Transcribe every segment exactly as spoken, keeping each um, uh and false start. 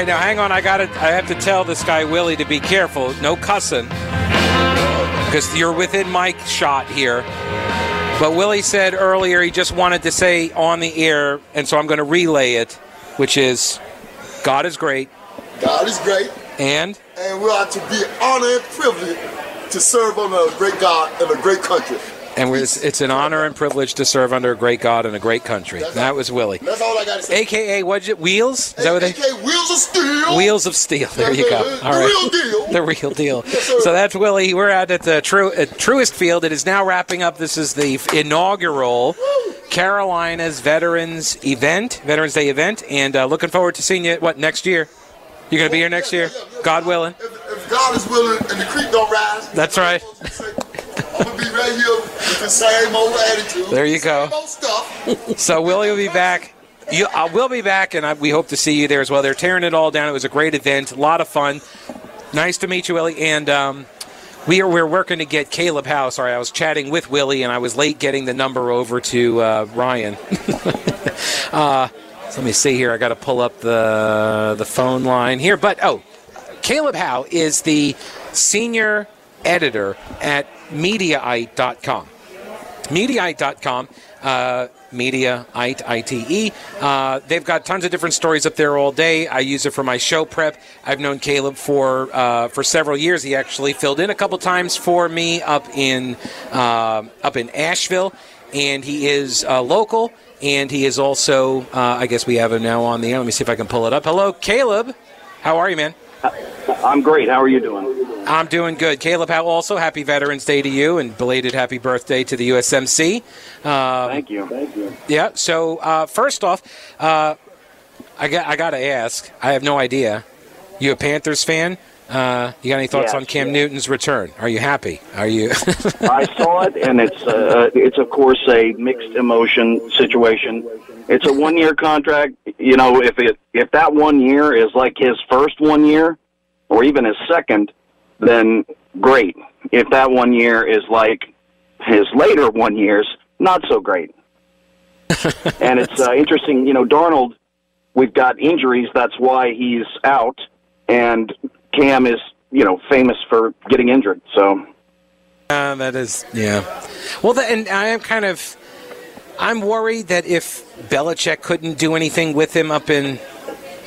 right, now hang on. I got to. I have to tell this guy Willie to be careful. No cussing, because you're within my shot here. But Willie said earlier he just wanted to say on the air, and so I'm going to relay it, which is, God is great. God is great. And? And we are to be honored and privileged to serve under a great God and a great country. And it's, it's an honor and privilege to serve under a great God and a great country. That's that all, was Willie. That's all I got to say. A K A what? Wheels? Is a- that what they? A K A Wheels of Steel. Wheels of Steel. There you go. All right. The real deal. The real deal. Yes, so that's Willie. We're out at the true at Truist Field. It is now wrapping up. This is the inaugural Woo. Carolina's Veterans event, Veterans Day event, and uh, looking forward to seeing you. What next year? You're going to be here next year, yeah, yeah, yeah. God willing. If, if God is willing and the creek don't rise, that's right. I'm going to be right here with the same old attitude. There you go. Same old stuff. So Willie will be back. You, I will be back, and I, we hope to see you there as well. They're tearing it all down. It was a great event, a lot of fun. Nice to meet you, Willie. And um, we are, we're working to get Caleb Howe. Sorry, I was chatting with Willie, and I was late getting the number over to uh, Ryan. uh, So let me see here. I got to pull up the the phone line here. But, oh, Caleb Howe is the senior editor at Mediaite dot com. Mediaite dot com. Uh, Mediaite, I T E. Uh, they've got tons of different stories up there all day. I use it for my show prep. I've known Caleb for uh, for several years. He actually filled in a couple times for me up in uh, up in Asheville. And he is uh, local. And he is also, uh, I guess we have him now on the air. Let me see if I can pull it up. Hello, Caleb. How are you, man? I'm great. How are you doing? I'm doing good. Caleb Howe, also happy Veterans Day to you, and belated happy birthday to the U S M C. Um, Thank you. Thank you. Yeah, so uh, first off, uh, I got I got to ask, I have no idea. You a Panthers fan? Uh, you got any thoughts yeah, on Cam yeah. Newton's return? Are you happy? Are you? I saw it, and it's uh, it's of course a mixed emotion situation. It's a one year contract. You know, if it if that one year is like his first one year, or even his second, then great. If that one year is like his later one years, not so great. And it's uh, interesting. You know, Darnold, we've got injuries. That's why he's out, and Cam is, you know, famous for getting injured, so. Uh, that is, yeah. Well, the, and I am kind of, I'm worried that if Belichick couldn't do anything with him up in,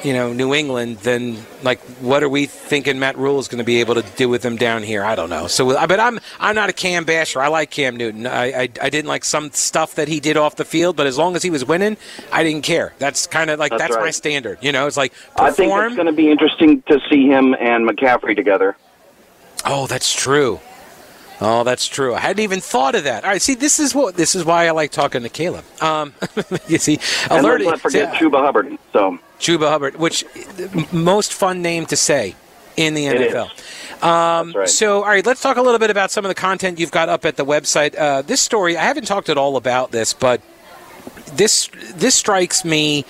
you know, New England, then, like, what are we thinking Matt Rule is going to be able to do with him down here? I don't know. So, but I'm I'm not a Cam basher. I like Cam Newton. I, I, I didn't like some stuff that he did off the field, but as long as he was winning, I didn't care. That's kind of like, that's, that's right. my standard. You know, it's like, perform. I think it's going to be interesting to see him and McCaffrey together. Oh, that's true. Oh, that's true. I hadn't even thought of that. All right, see, this is what this is why I like talking to Caleb. Um, you see, and alerted, let's not forget so, Chuba Hubbard. So Chuba Hubbard, which most fun name to say in the N F L. Um, That's right. So, all right, let's talk a little bit about some of the content you've got up at the website. Uh, this story, I haven't talked at all about this, but this this strikes me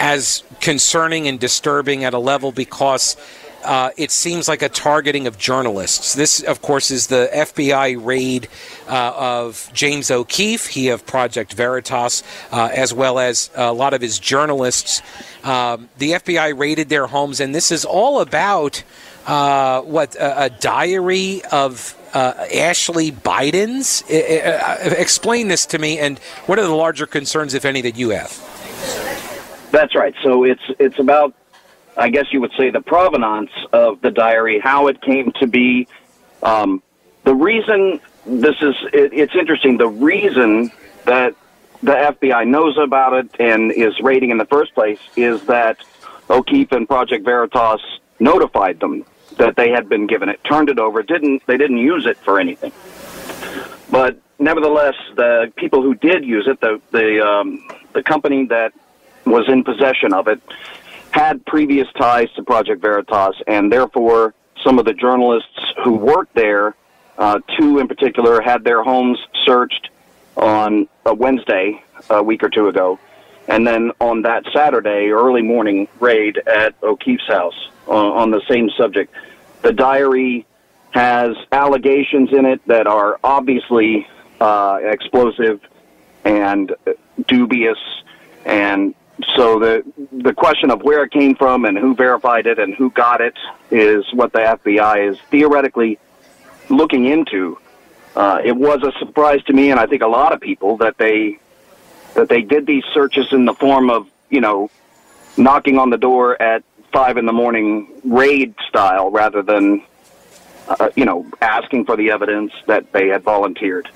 as concerning and disturbing at a level because Uh, it seems like a targeting of journalists. This, of course, is the F B I raid uh, of James O'Keefe, he of Project Veritas, uh, as well as a lot of his journalists. Um, the F B I raided their homes, and this is all about uh, what a, a diary of uh, Ashley Biden's. I, I, I, explain this to me, and what are the larger concerns, if any, that you have? That's right. So it's it's about, I guess you would say, the provenance of the diary, how it came to be. Um, the reason this is, it, it's interesting, the reason that the F B I knows about it and is raiding in the first place is that O'Keefe and Project Veritas notified them that they had been given it, turned it over, didn't, they didn't use it for anything. But nevertheless, the people who did use it, the, the, um, the company that was in possession of it, had previous ties to Project Veritas, and therefore some of the journalists who worked there, uh, two in particular, had their homes searched on a Wednesday a week or two ago, and then on that Saturday, early morning raid at O'Keefe's house uh, on the same subject. The diary has allegations in it that are obviously uh, explosive and dubious and So the the question of where it came from and who verified it and who got it is what the F B I is theoretically looking into. Uh, it was a surprise to me, and I think a lot of people, that they that they did these searches in the form of, you know, knocking on the door at five in the morning raid style, rather than, uh, you know, asking for the evidence that they had volunteered.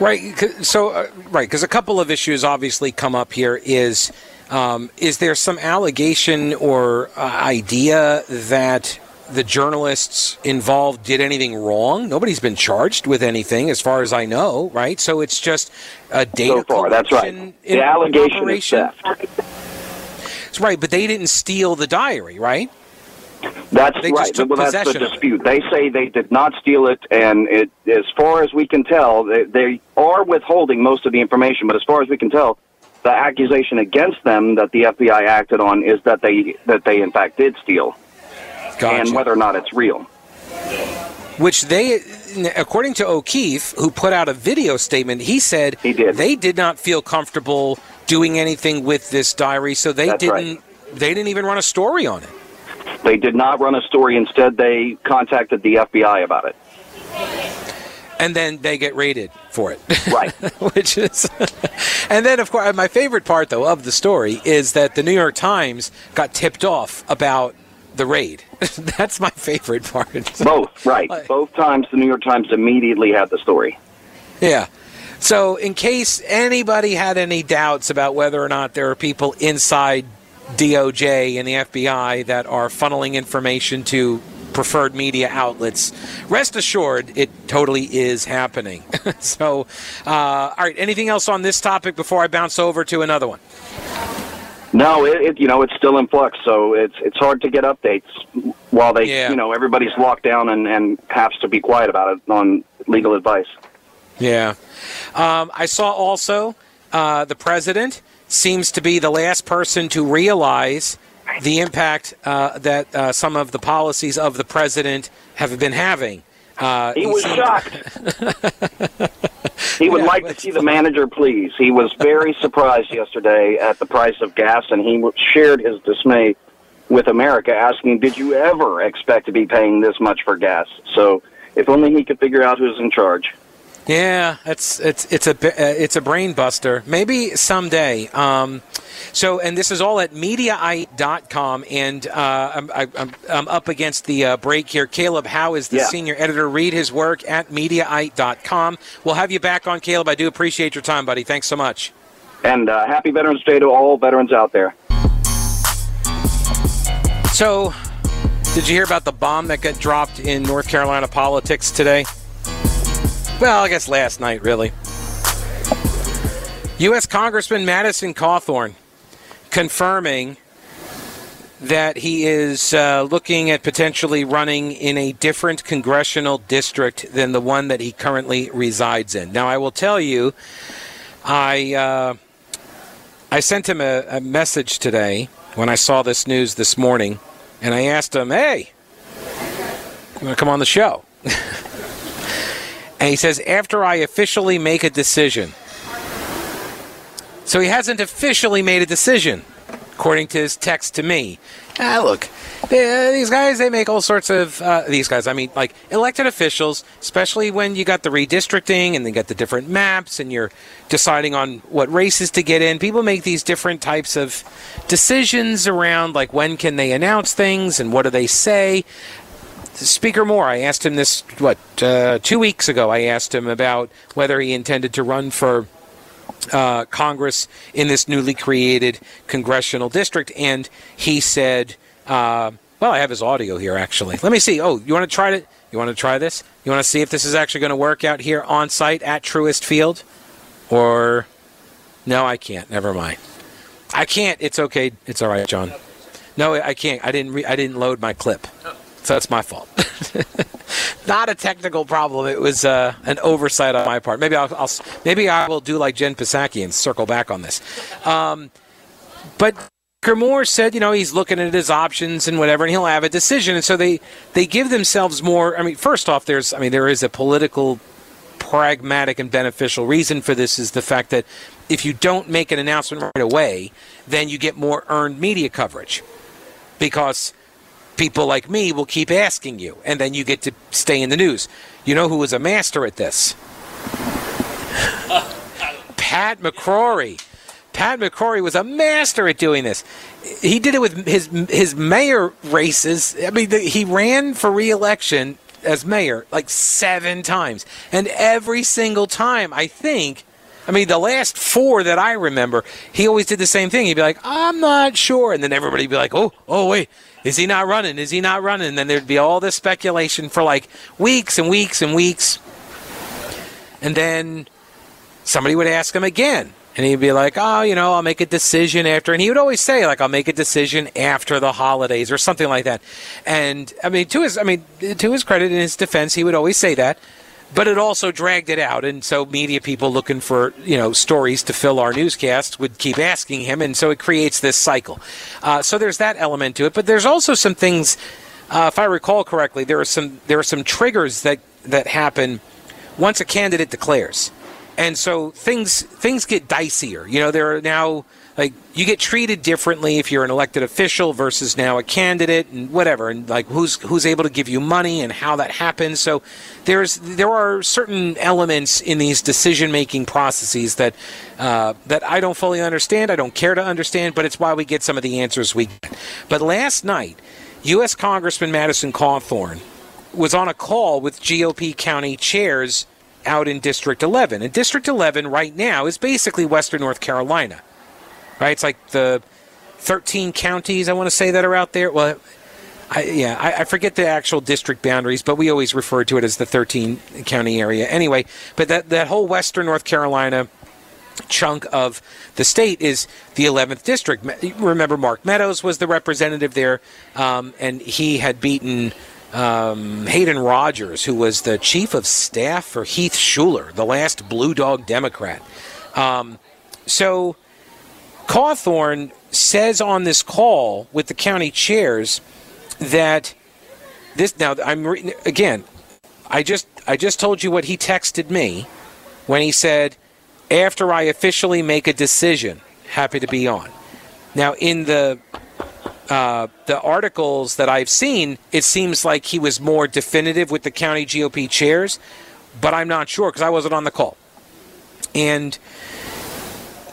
Right. So, uh, right, because a couple of issues obviously come up here. Is um, is there some allegation or uh, idea that the journalists involved did anything wrong? Nobody's been charged with anything, as far as I know. Right. So it's just a data so far, that's right. The allegation is theft. That's right, but they didn't steal the diary, right? That's they right. Well, that's the dispute. They say they did not steal it, and it, as far as we can tell, they, they are withholding most of the information. But as far as we can tell, the accusation against them that the F B I acted on is that they that they in fact did steal, gotcha. And whether or not it's real. Which they, according to O'Keefe, who put out a video statement, he said he did. They did not feel comfortable doing anything with this diary, so they that's didn't. Right. They didn't even run a story on it. They did not run a story. Instead, they contacted the F B I about it. And then they get raided for it. Right. Which is... And then, of course, my favorite part, though, of the story is that the New York Times got tipped off about the raid. That's my favorite part. Both, right. Both times, the New York Times immediately had the story. Yeah. So in case anybody had any doubts about whether or not there are people inside D O J and the F B I that are funneling information to preferred media outlets, rest assured, it totally is happening. So, uh, all right, anything else on this topic before I bounce over to another one? No, it, it you know, it's still in flux, so it's it's hard to get updates while they, yeah. you know, everybody's locked down and, and has to be quiet about it on legal advice. Yeah. Um, I saw also uh, the president seems to be the last person to realize the impact uh, that uh, some of the policies of the president have been having. Uh, he was he shocked. He would yeah, like to see the manager, please. He was very surprised yesterday at the price of gas, and he shared his dismay with America, asking, did you ever expect to be paying this much for gas? So if only he could figure out who's in charge. Yeah, it's it's it's a it's a brain buster. Maybe someday. Um, so, and this is all at Mediaite dot com, and uh, I'm, I'm I'm up against the uh, break here. Caleb Howe is the yeah. senior editor. Read his work at Mediaite dot com. We'll have you back on, Caleb. I do appreciate your time, buddy. Thanks so much. And uh, happy Veterans Day to all veterans out there. So, did you hear about the bomb that got dropped in North Carolina politics today? Well, I guess last night, really. U S Congressman Madison Cawthorn confirming that he is uh, looking at potentially running in a different congressional district than the one that he currently resides in. Now, I will tell you, I uh, I sent him a, a message today when I saw this news this morning, and I asked him, hey, you want to come on the show? And he says, after I officially make a decision. So he hasn't officially made a decision, according to his text to me. Ah, look, they, uh, these guys, they make all sorts of, uh, these guys, I mean, like, elected officials, especially when you got the redistricting and they got the different maps and you're deciding on what races to get in. People make these different types of decisions around, like, when can they announce things and what do they say? Speaker Moore, I asked him this, what, uh, two weeks ago, I asked him about whether he intended to run for uh, Congress in this newly created congressional district, and he said, uh, well, I have his audio here, actually. Let me see. Oh, you want to try it? You want to try this? You want to see if this is actually going to work out here on site at Truist Field? Or, no, I can't. Never mind. I can't. It's okay. It's all right, John. No, I can't. I didn't, re- I didn't load my clip. So that's my fault. Not a technical problem. It was uh, an oversight on my part. Maybe I'll, I'll maybe I will do like Jen Psaki and circle back on this. Um, but Speaker Moore said, you know, he's looking at his options and whatever, and he'll have a decision. And so they they give themselves more. I mean, first off, there's I mean, there is a political, pragmatic, and beneficial reason for this, is the fact that if you don't make an announcement right away, then you get more earned media coverage because people like me will keep asking you, and then you get to stay in the news. You know who was a master at this? Pat McCrory. Pat McCrory was a master at doing this. He did it with his his mayor races. I mean, the, he ran for re-election as mayor like seven times. And every single time, I think, I mean, the last four that I remember, he always did the same thing. He'd be like, I'm not sure. And then everybody would be like, oh, oh, wait, is he not running? Is he not running? And then there'd be all this speculation for like weeks and weeks and weeks. And then somebody would ask him again. And he'd be like, oh, you know, I'll make a decision after. And he would always say, like, I'll make a decision after the holidays or something like that. And, I mean, to his I mean, to his credit, in his defense, he would always say that. But it also dragged it out. And so media people looking for, you know, stories to fill our newscasts would keep asking him. And so it creates this cycle. Uh, so there's that element to it. But there's also some things, uh, if I recall correctly, there are some there are some triggers that, that happen once a candidate declares. And so things things get dicier. You know, there are now, like, you get treated differently if you're an elected official versus now a candidate and whatever, and, like, who's who's able to give you money and how that happens. So there's there are certain elements in these decision-making processes that uh, that I don't fully understand, I don't care to understand, but it's why we get some of the answers we get. But last night, U S Congressman Madison Cawthorn was on a call with G O P county chairs out in District eleven. And District eleven right now is basically western North Carolina. Right? It's like the thirteen counties, I want to say, that are out there. Well, I, yeah, I, I forget the actual district boundaries, but we always refer to it as the thirteen-county area. Anyway, but that, that whole western North Carolina chunk of the state is the eleventh district. Remember, Mark Meadows was the representative there, um, and he had beaten... Um, Hayden Rogers, who was the chief of staff for Heath Shuler, the last Blue Dog Democrat. Um, so Cawthorn says on this call with the county chairs that this, now I'm re- again, I just, I just told you what he texted me when he said, after I officially make a decision, happy to be on. Now in the Uh, the articles that I've seen, it seems like he was more definitive with the county G O P chairs, but I'm not sure because I wasn't on the call. And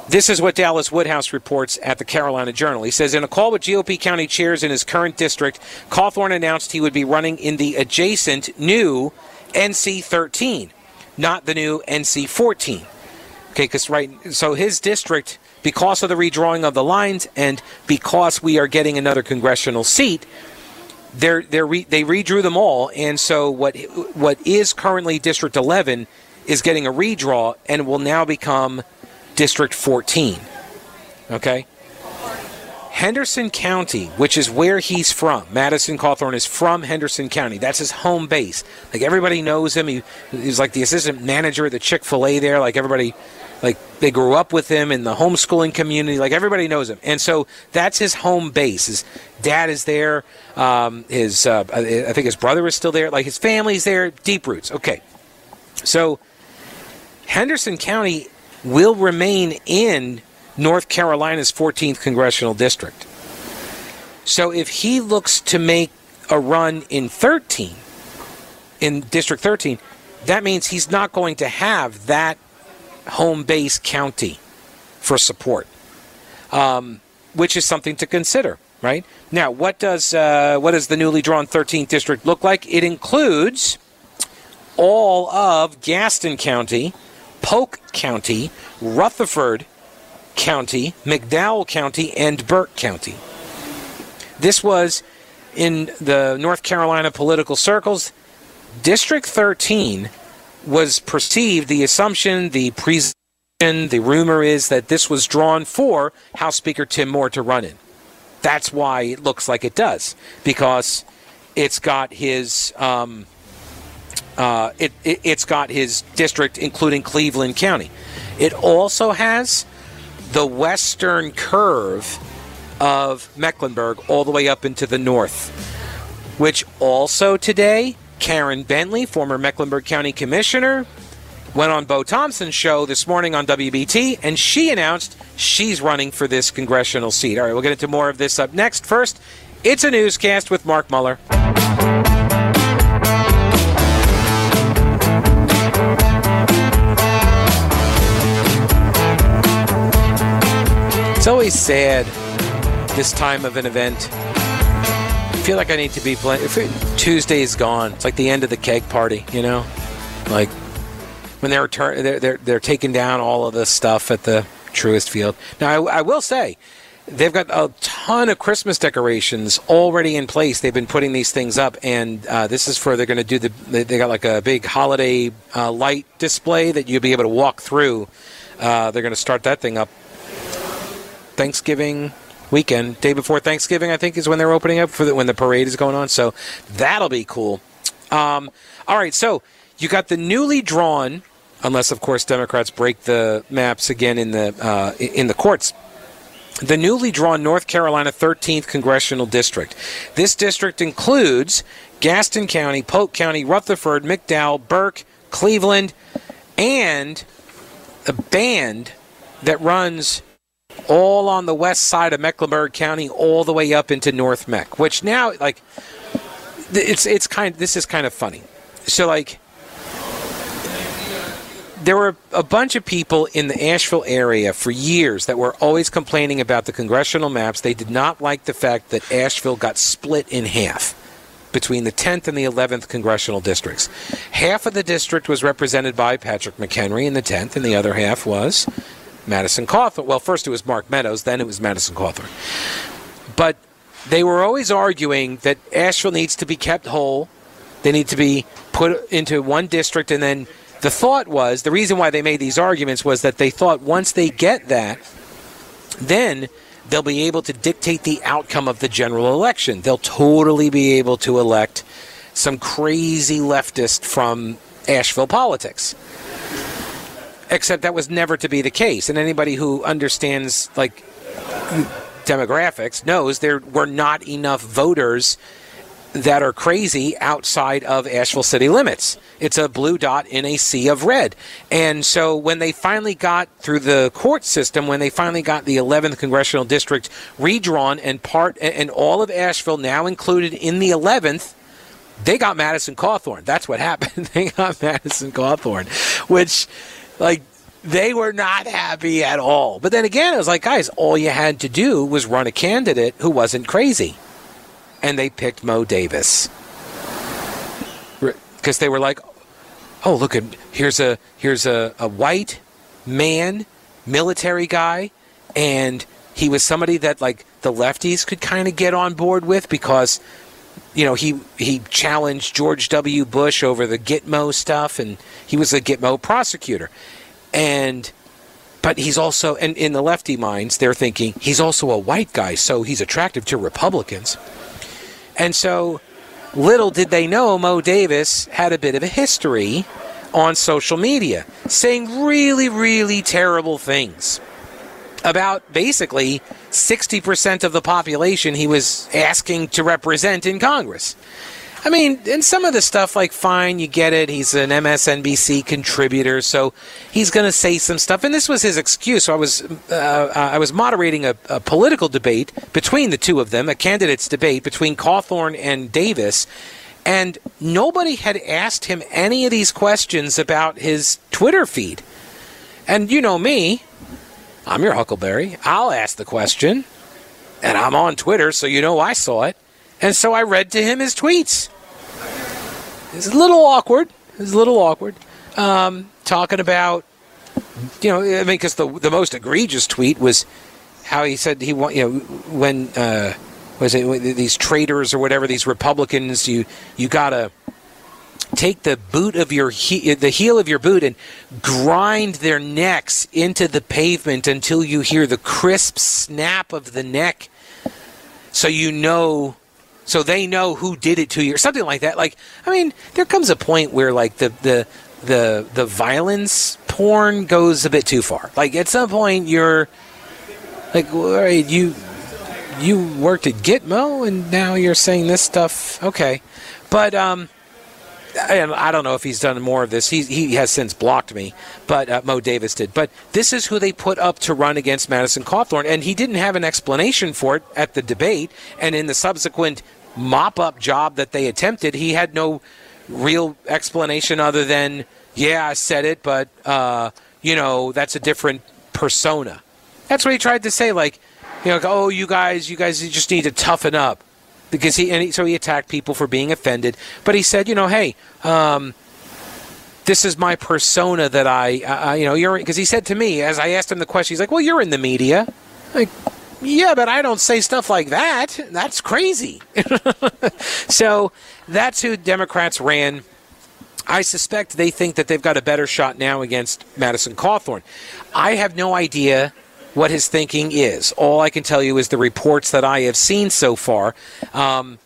this is what Dallas Woodhouse reports at the Carolina Journal. He says, in a call with G O P county chairs in his current district, Cawthorn announced he would be running in the adjacent new N C thirteen, not the new N C fourteen. Okay, because right, so his district, because of the redrawing of the lines and because we are getting another congressional seat, they're, they're re, they redrew them all. And so what what is currently District eleven is getting a redraw and will now become District fourteen. Okay? Henderson County, which is where he's from, Madison Cawthorn is from Henderson County. That's his home base. Like, everybody knows him. He, he's like the assistant manager of the Chick-fil-A there. Like, everybody... Like, they grew up with him in the homeschooling community. Like, everybody knows him. And so that's his home base. His dad is there. Um, his uh, I think his brother is still there. Like, his family's there. Deep roots. Okay. So Henderson County will remain in North Carolina's fourteenth Congressional District. So if he looks to make a run in thirteen, in District thirteen, that means he's not going to have that home base county for support, um, which is something to consider, right? Now, what does uh, what does the newly drawn thirteenth district look like? It includes all of Gaston County, Polk County, Rutherford County, McDowell County, and Burke County. This was, in the North Carolina political circles, District thirteen was perceived, the assumption, the presumption, the rumor is that this was drawn for House Speaker Tim Moore to run in. That's why it looks like it does, because it's got his um, uh, it, it it's got his district, including Cleveland County. It also has the western curve of Mecklenburg all the way up into the north, which also today, Karen Bentley, former Mecklenburg County Commissioner, went on Bo Thompson's show this morning on W B T, and she announced she's running for this congressional seat. All right, we'll get into more of this up next. First, it's a newscast with Mark Muller. It's always sad, this time of an event. I feel like I need to be playing. Tuesday's gone. It's like the end of the keg party, you know? Like, when they're, tur- they're, they're, they're taking down all of the stuff at the Truist Field. Now, I, I will say, they've got a ton of Christmas decorations already in place. They've been putting these things up, and uh, this is for, they're going to do the, they, they got like a big holiday uh, light display that you'll be able to walk through. Uh, they're going to start that thing up Thanksgiving weekend, day before Thanksgiving, I think, is when they're opening up for the, when the parade is going on. So that'll be cool. Um, all right, so you got the newly drawn, unless of course Democrats break the maps again in the uh, in the courts, the newly drawn North Carolina thirteenth congressional district. This district includes Gaston County, Polk County, Rutherford, McDowell, Burke, Cleveland, and a band that runs all on the west side of Mecklenburg County, all the way up into North Meck, which now, like, it's it's kind. This is kind of funny. So, like, there were a bunch of people in the Asheville area for years that were always complaining about the congressional maps. They did not like the fact that Asheville got split in half between the tenth and the eleventh congressional districts. Half of the district was represented by Patrick McHenry in the tenth, and the other half was Madison Cawthorn. Well, first it was Mark Meadows, then it was Madison Cawthorn. But they were always arguing that Asheville needs to be kept whole. They need to be put into one district. And then the thought was, the reason why they made these arguments was that they thought once they get that, then they'll be able to dictate the outcome of the general election. They'll totally be able to elect some crazy leftist from Asheville politics. Except that was never to be the case. And anybody who understands, like, demographics knows there were not enough voters that are crazy outside of Asheville city limits. It's a blue dot in a sea of red. And so when they finally got through the court system, when they finally got the eleventh congressional district redrawn and part and all of Asheville now included in the eleventh, they got Madison Cawthorn. That's what happened. They got Madison Cawthorn, which, like, they were not happy at all. But then again, it was like, guys, all you had to do was run a candidate who wasn't crazy. And they picked Mo Davis. Because they were like, oh, look, at here's a here's a, a white man, military guy, and he was somebody that, like, the lefties could kind of get on board with because, you know, he, he challenged George W. Bush over the Gitmo stuff, and he was a Gitmo prosecutor. And, but he's also, and in the lefty minds, they're thinking, he's also a white guy, so he's attractive to Republicans. And so, little did they know Mo Davis had a bit of a history on social media, saying really, really terrible things about basically sixty percent of the population he was asking to represent in Congress. I mean, and some of the stuff, like, fine, you get it. He's an M S N B C contributor, so he's going to say some stuff. And this was his excuse. So I was uh, I was moderating a, a political debate between the two of them, a candidates debate between Cawthorn and Davis, and nobody had asked him any of these questions about his Twitter feed. And you know me. I'm your Huckleberry. I'll ask the question, and I'm on Twitter, so you know I saw it. And so I read to him his tweets. It's a little awkward. It's a little awkward. Um, talking about, you know, I mean, because the the most egregious tweet was how he said he want, you know, when uh, was it these traitors or whatever, these Republicans, you you gotta take the boot of your he- the heel of your boot and grind their necks into the pavement until you hear the crisp snap of the neck, so you know. So they know who did it to you, or something like that. Like, I mean, there comes a point where, like, the the the the violence porn goes a bit too far. Like, at some point, you're like, all right, you you worked at Gitmo, and now you're saying this stuff. Okay, but um, and I don't know if he's done more of this. He he has since blocked me, but uh, Mo Davis did. But this is who they put up to run against Madison Cawthorn, and he didn't have an explanation for it at the debate, and in the subsequent mop-up job that they attempted, he had no real explanation other than, yeah, I said it, but, uh, you know, that's a different persona. That's what he tried to say, like, you know, like, oh, you guys, you guys just need to toughen up. Because he, and he, so he attacked people for being offended. But he said, you know, hey, um, this is my persona that I, uh, you know, you're, because he said to me, as I asked him the question, he's like, well, you're in the media. Like, yeah, but I don't say stuff like that. That's crazy. So that's who Democrats ran. I suspect they think that they've got a better shot now against Madison Cawthorn. I have no idea what his thinking is. All I can tell you is the reports that I have seen so far. Um,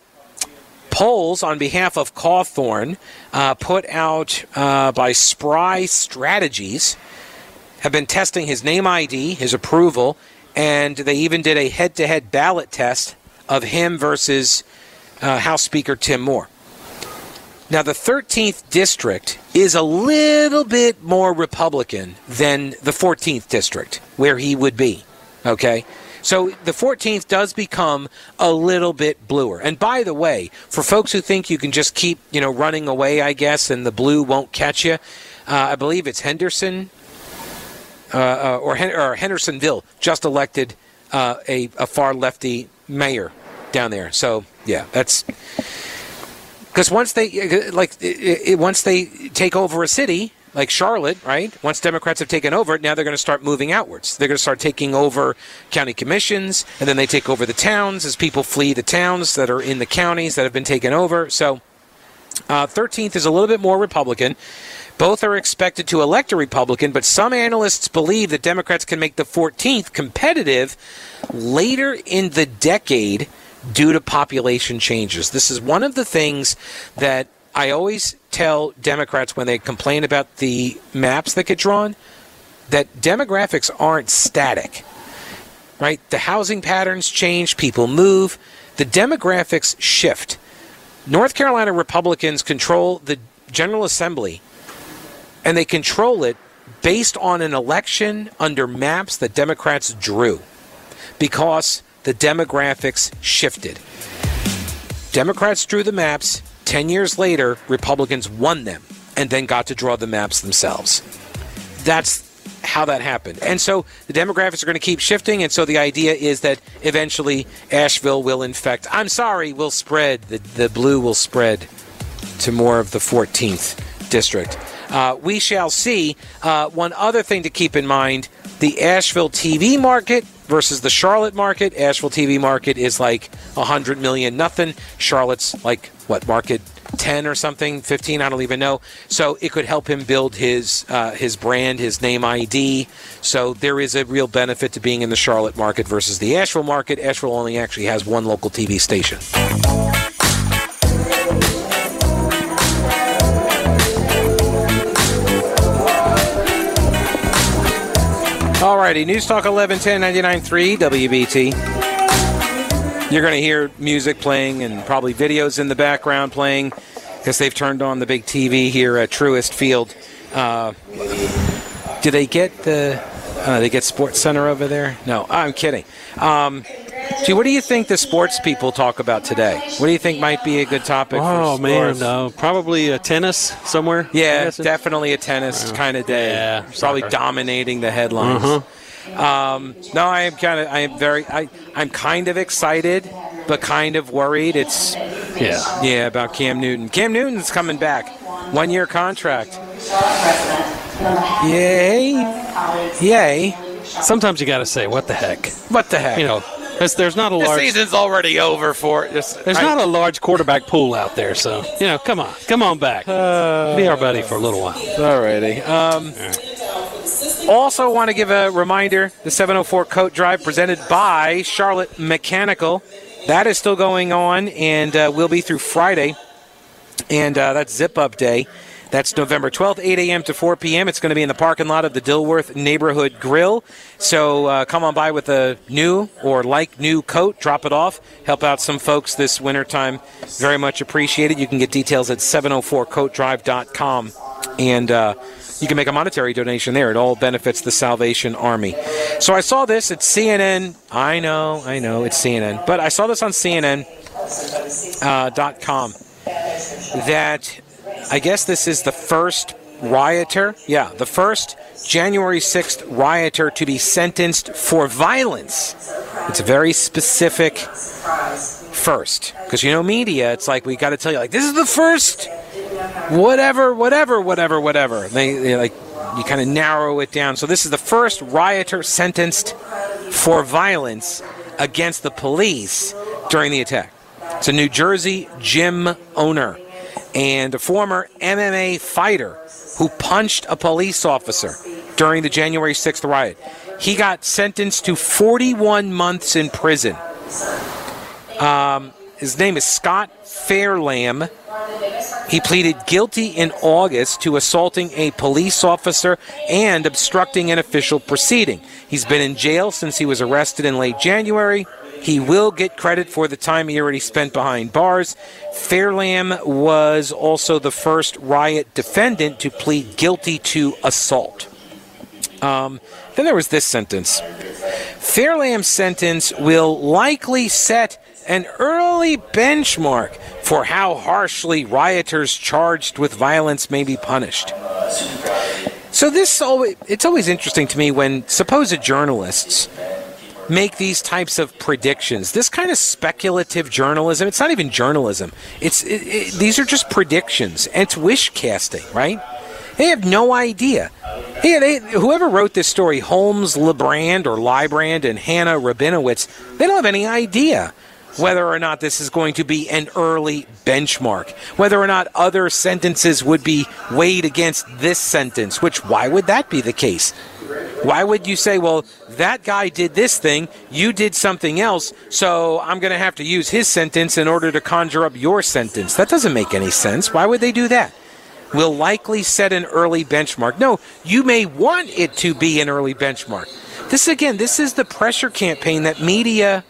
polls on behalf of Cawthorn uh, put out uh, by Spry Strategies have been testing his name I D, his approval, and they even did a head-to-head ballot test of him versus uh, House Speaker Tim Moore. Now, the thirteenth district is a little bit more Republican than the fourteenth district, where he would be, okay? So the fourteenth does become a little bit bluer. And by the way, for folks who think you can just keep, you know, running away, I guess, and the blue won't catch you, uh, I believe it's Henderson uh, or, Hen- or Hendersonville just elected uh, a, a far-lefty mayor down there. So, yeah, that's... Because once they like, once they take over a city like Charlotte, right? Once Democrats have taken over it, now they're going to start moving outwards. They're going to start taking over county commissions, and then they take over the towns as people flee the towns that are in the counties that have been taken over. So uh, thirteenth is a little bit more Republican. Both are expected to elect a Republican, but some analysts believe that Democrats can make the fourteenth competitive later in the decade due to population changes. This is one of the things that I always tell Democrats when they complain about the maps that get drawn, that demographics aren't static, right? The housing patterns change, people move, the demographics shift. North Carolina Republicans control the General Assembly, and they control it based on an election under maps that Democrats drew because the demographics shifted. Democrats drew the maps. Ten years later, Republicans won them and then got to draw the maps themselves. That's how that happened. And so the demographics are going to keep shifting, and so the idea is that eventually Asheville will infect. I'm sorry, will spread. The, the blue will spread to more of the fourteenth district. Uh, we shall see. Uh, one other thing to keep in mind, the Asheville T V market versus the Charlotte market. Asheville T V market is like one hundred million nothing. Charlotte's like, what, market ten or something, fifteen, I don't even know. So it could help him build his uh, his brand, his name I D. So there is a real benefit to being in the Charlotte market versus the Asheville market. Asheville only actually has one local T V station. Alrighty, News Talk eleven ten ninety-nine point three W B T. You're going to hear music playing and probably videos in the background playing because they've turned on the big T V here at Truist Field. Uh, do they get the? Uh, they get Sports Center over there? No, I'm kidding. Um, gee, what do you think the sports people talk about today? What do you think might be a good topic? Oh for man, uh, probably a tennis somewhere. Yeah, definitely a tennis kind of day. Yeah, probably soccer. Dominating the headlines. Mm-hmm. Um, no, I am kind of, I am very, I, I'm kind of excited, but kind of worried. It's yeah, yeah, about Cam Newton. Cam Newton's coming back, one year contract. Yay! Yay! Sometimes you gotta say, "What the heck? What the heck?" You know, there's, there's not a large. The season's already over for it. There's, there's I, not a large quarterback pool out there, so you know, come on, come on back, uh, be our buddy for a little while. Alrighty. Um, All right. Also, want to give a reminder: the seven oh four Coat Drive presented by Charlotte Mechanical, that is still going on and uh, will be through Friday, and uh, that's Zip Up Day. That's November twelfth, eight a.m. to four p.m. It's going to be in the parking lot of the Dilworth Neighborhood Grill. So uh, come on by with a new or like new coat. Drop it off. Help out some folks this wintertime. Very much appreciated. You can get details at seven oh four coat drive dot com. And uh, you can make a monetary donation there. It all benefits the Salvation Army. So I saw this at C N N. I know, I know, it's C N N. But I saw this on C N N dot com uh, that I guess this is the first rioter. Yeah, the first January sixth rioter to be sentenced for violence. It's a very specific first. Because, you know, media, it's like we got to tell you, like, this is the first... Whatever, whatever, whatever, whatever. They, they like you kind of narrow it down. So this is the first rioter sentenced for violence against the police during the attack. It's a New Jersey gym owner and a former M M A fighter who punched a police officer during the January sixth riot. He got sentenced to forty-one months in prison. Um, his name is Scott Fairlamb. He pleaded guilty in August to assaulting a police officer and obstructing an official proceeding. He's been in jail since he was arrested in late January. He will get credit for the time he already spent behind bars. Fairlamb was also the first riot defendant to plead guilty to assault. Um, then there was this sentence. Fairlamb's sentence will likely set an early benchmark for how harshly rioters charged with violence may be punished. So this always, it's always interesting to me when supposed journalists make these types of predictions. This kind of speculative journalism, it's not even journalism. It's it, it, these are just predictions. And it's wish casting, right? They have no idea. Hey, they, whoever wrote this story, Holmes Lebrand or Lebrand and Hannah Rabinowitz, they don't have any idea whether or not this is going to be an early benchmark, whether or not other sentences would be weighed against this sentence, which why would that be the case? Why would you say, well, that guy did this thing, you did something else, so I'm going to have to use his sentence in order to conjure up your sentence? That doesn't make any sense. Why would they do that? Will likely set an early benchmark. No, you may want it to be an early benchmark. This, again, this is the pressure campaign that media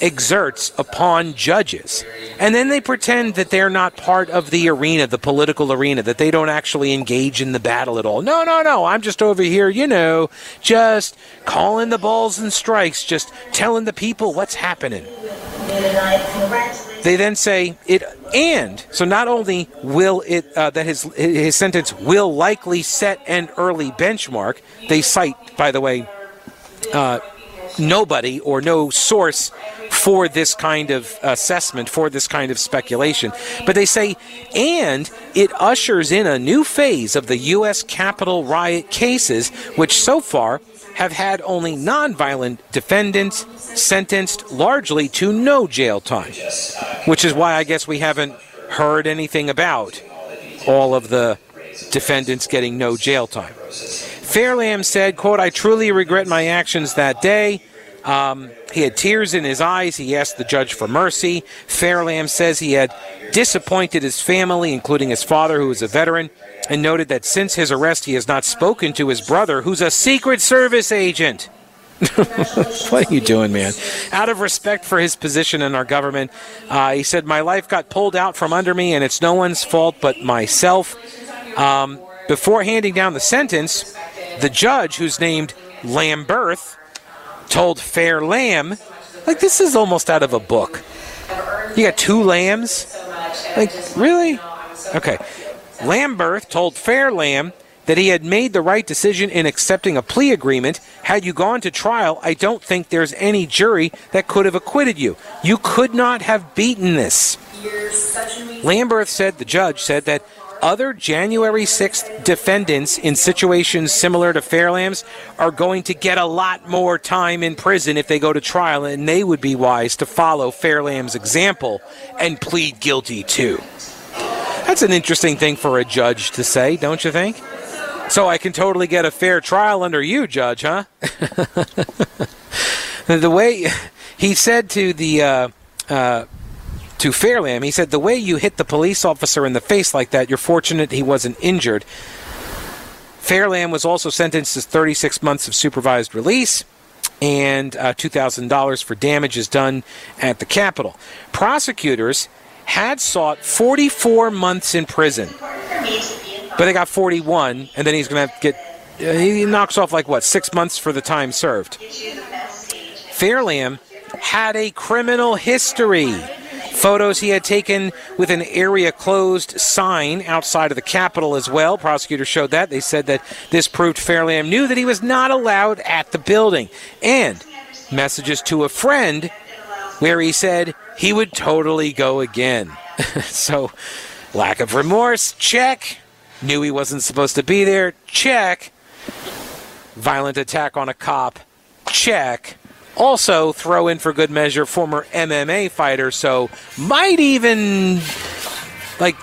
exerts upon judges, and then they pretend that they're not part of the arena, the political arena, that they don't actually engage in the battle at all. No, no, no, I'm just over here, you know, just calling the balls and strikes, just telling the people what's happening. They then say it, and so not only will it uh, that his his sentence will likely set an early benchmark. They cite, by the way, uh, nobody or no source for this kind of assessment, for this kind of speculation. But they say, and it ushers in a new phase of the U S Capitol riot cases, which so far have had only nonviolent defendants sentenced largely to no jail time, which is why I guess we haven't heard anything about all of the defendants getting no jail time. Fairlamb said, quote, I truly regret my actions that day. Um, he had tears in his eyes. He asked the judge for mercy. Fairlamb says he had disappointed his family, including his father, who is a veteran, and noted that since his arrest, he has not spoken to his brother, who's a Secret Service agent. What are you doing, man? Out of respect for his position in our government, uh, he said, my life got pulled out from under me, and it's no one's fault but myself. Um, before handing down the sentence, the judge, who's named Lamberth, told Fairlamb, like, this is almost out of a book. You got two lambs? Like, really? Okay. Lamberth told Fairlamb that he had made the right decision in accepting a plea agreement. Had you gone to trial, I don't think there's any jury that could have acquitted you. You could not have beaten this. Lamberth said, the judge said that other January sixth defendants in situations similar to Fairlamb's are going to get a lot more time in prison if they go to trial, and they would be wise to follow Fairlamb's example and plead guilty too. That's an interesting thing for a judge to say, don't you think? So I can totally get a fair trial under you, Judge, huh? The way he said to the uh, uh, to Fairlamb. He said, the way you hit the police officer in the face like that, you're fortunate he wasn't injured. Fairlamb was also sentenced to thirty-six months of supervised release and uh, two thousand dollars for damages done at the Capitol. Prosecutors had sought forty-four months in prison, but they got forty-one, and then he's going to have to get, uh, he knocks off like what, six months for the time served. Fairlamb had a criminal history. Photos he had taken with an area closed sign outside of the Capitol as well. Prosecutors showed that. They said that this proved Fairlamb knew that he was not allowed at the building. And messages to a friend where he said he would totally go again. So, lack of remorse, check. Knew he wasn't supposed to be there, check. Violent attack on a cop, check. Also, throw in for good measure, former M M A fighter, so might even, like,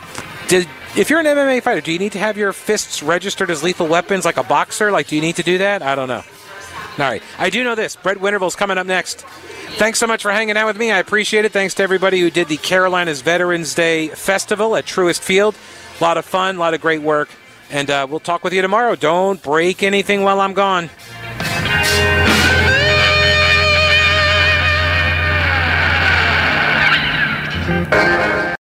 did, if you're an M M A fighter, do you need to have your fists registered as lethal weapons like a boxer? Like, do you need to do that? I don't know. All right. I do know this. Brett Winterville's coming up next. Thanks so much for hanging out with me. I appreciate it. Thanks to everybody who did the Carolinas Veterans Day Festival at Truist Field. A lot of fun, a lot of great work, and uh, we'll talk with you tomorrow. Don't break anything while I'm gone. Thank you.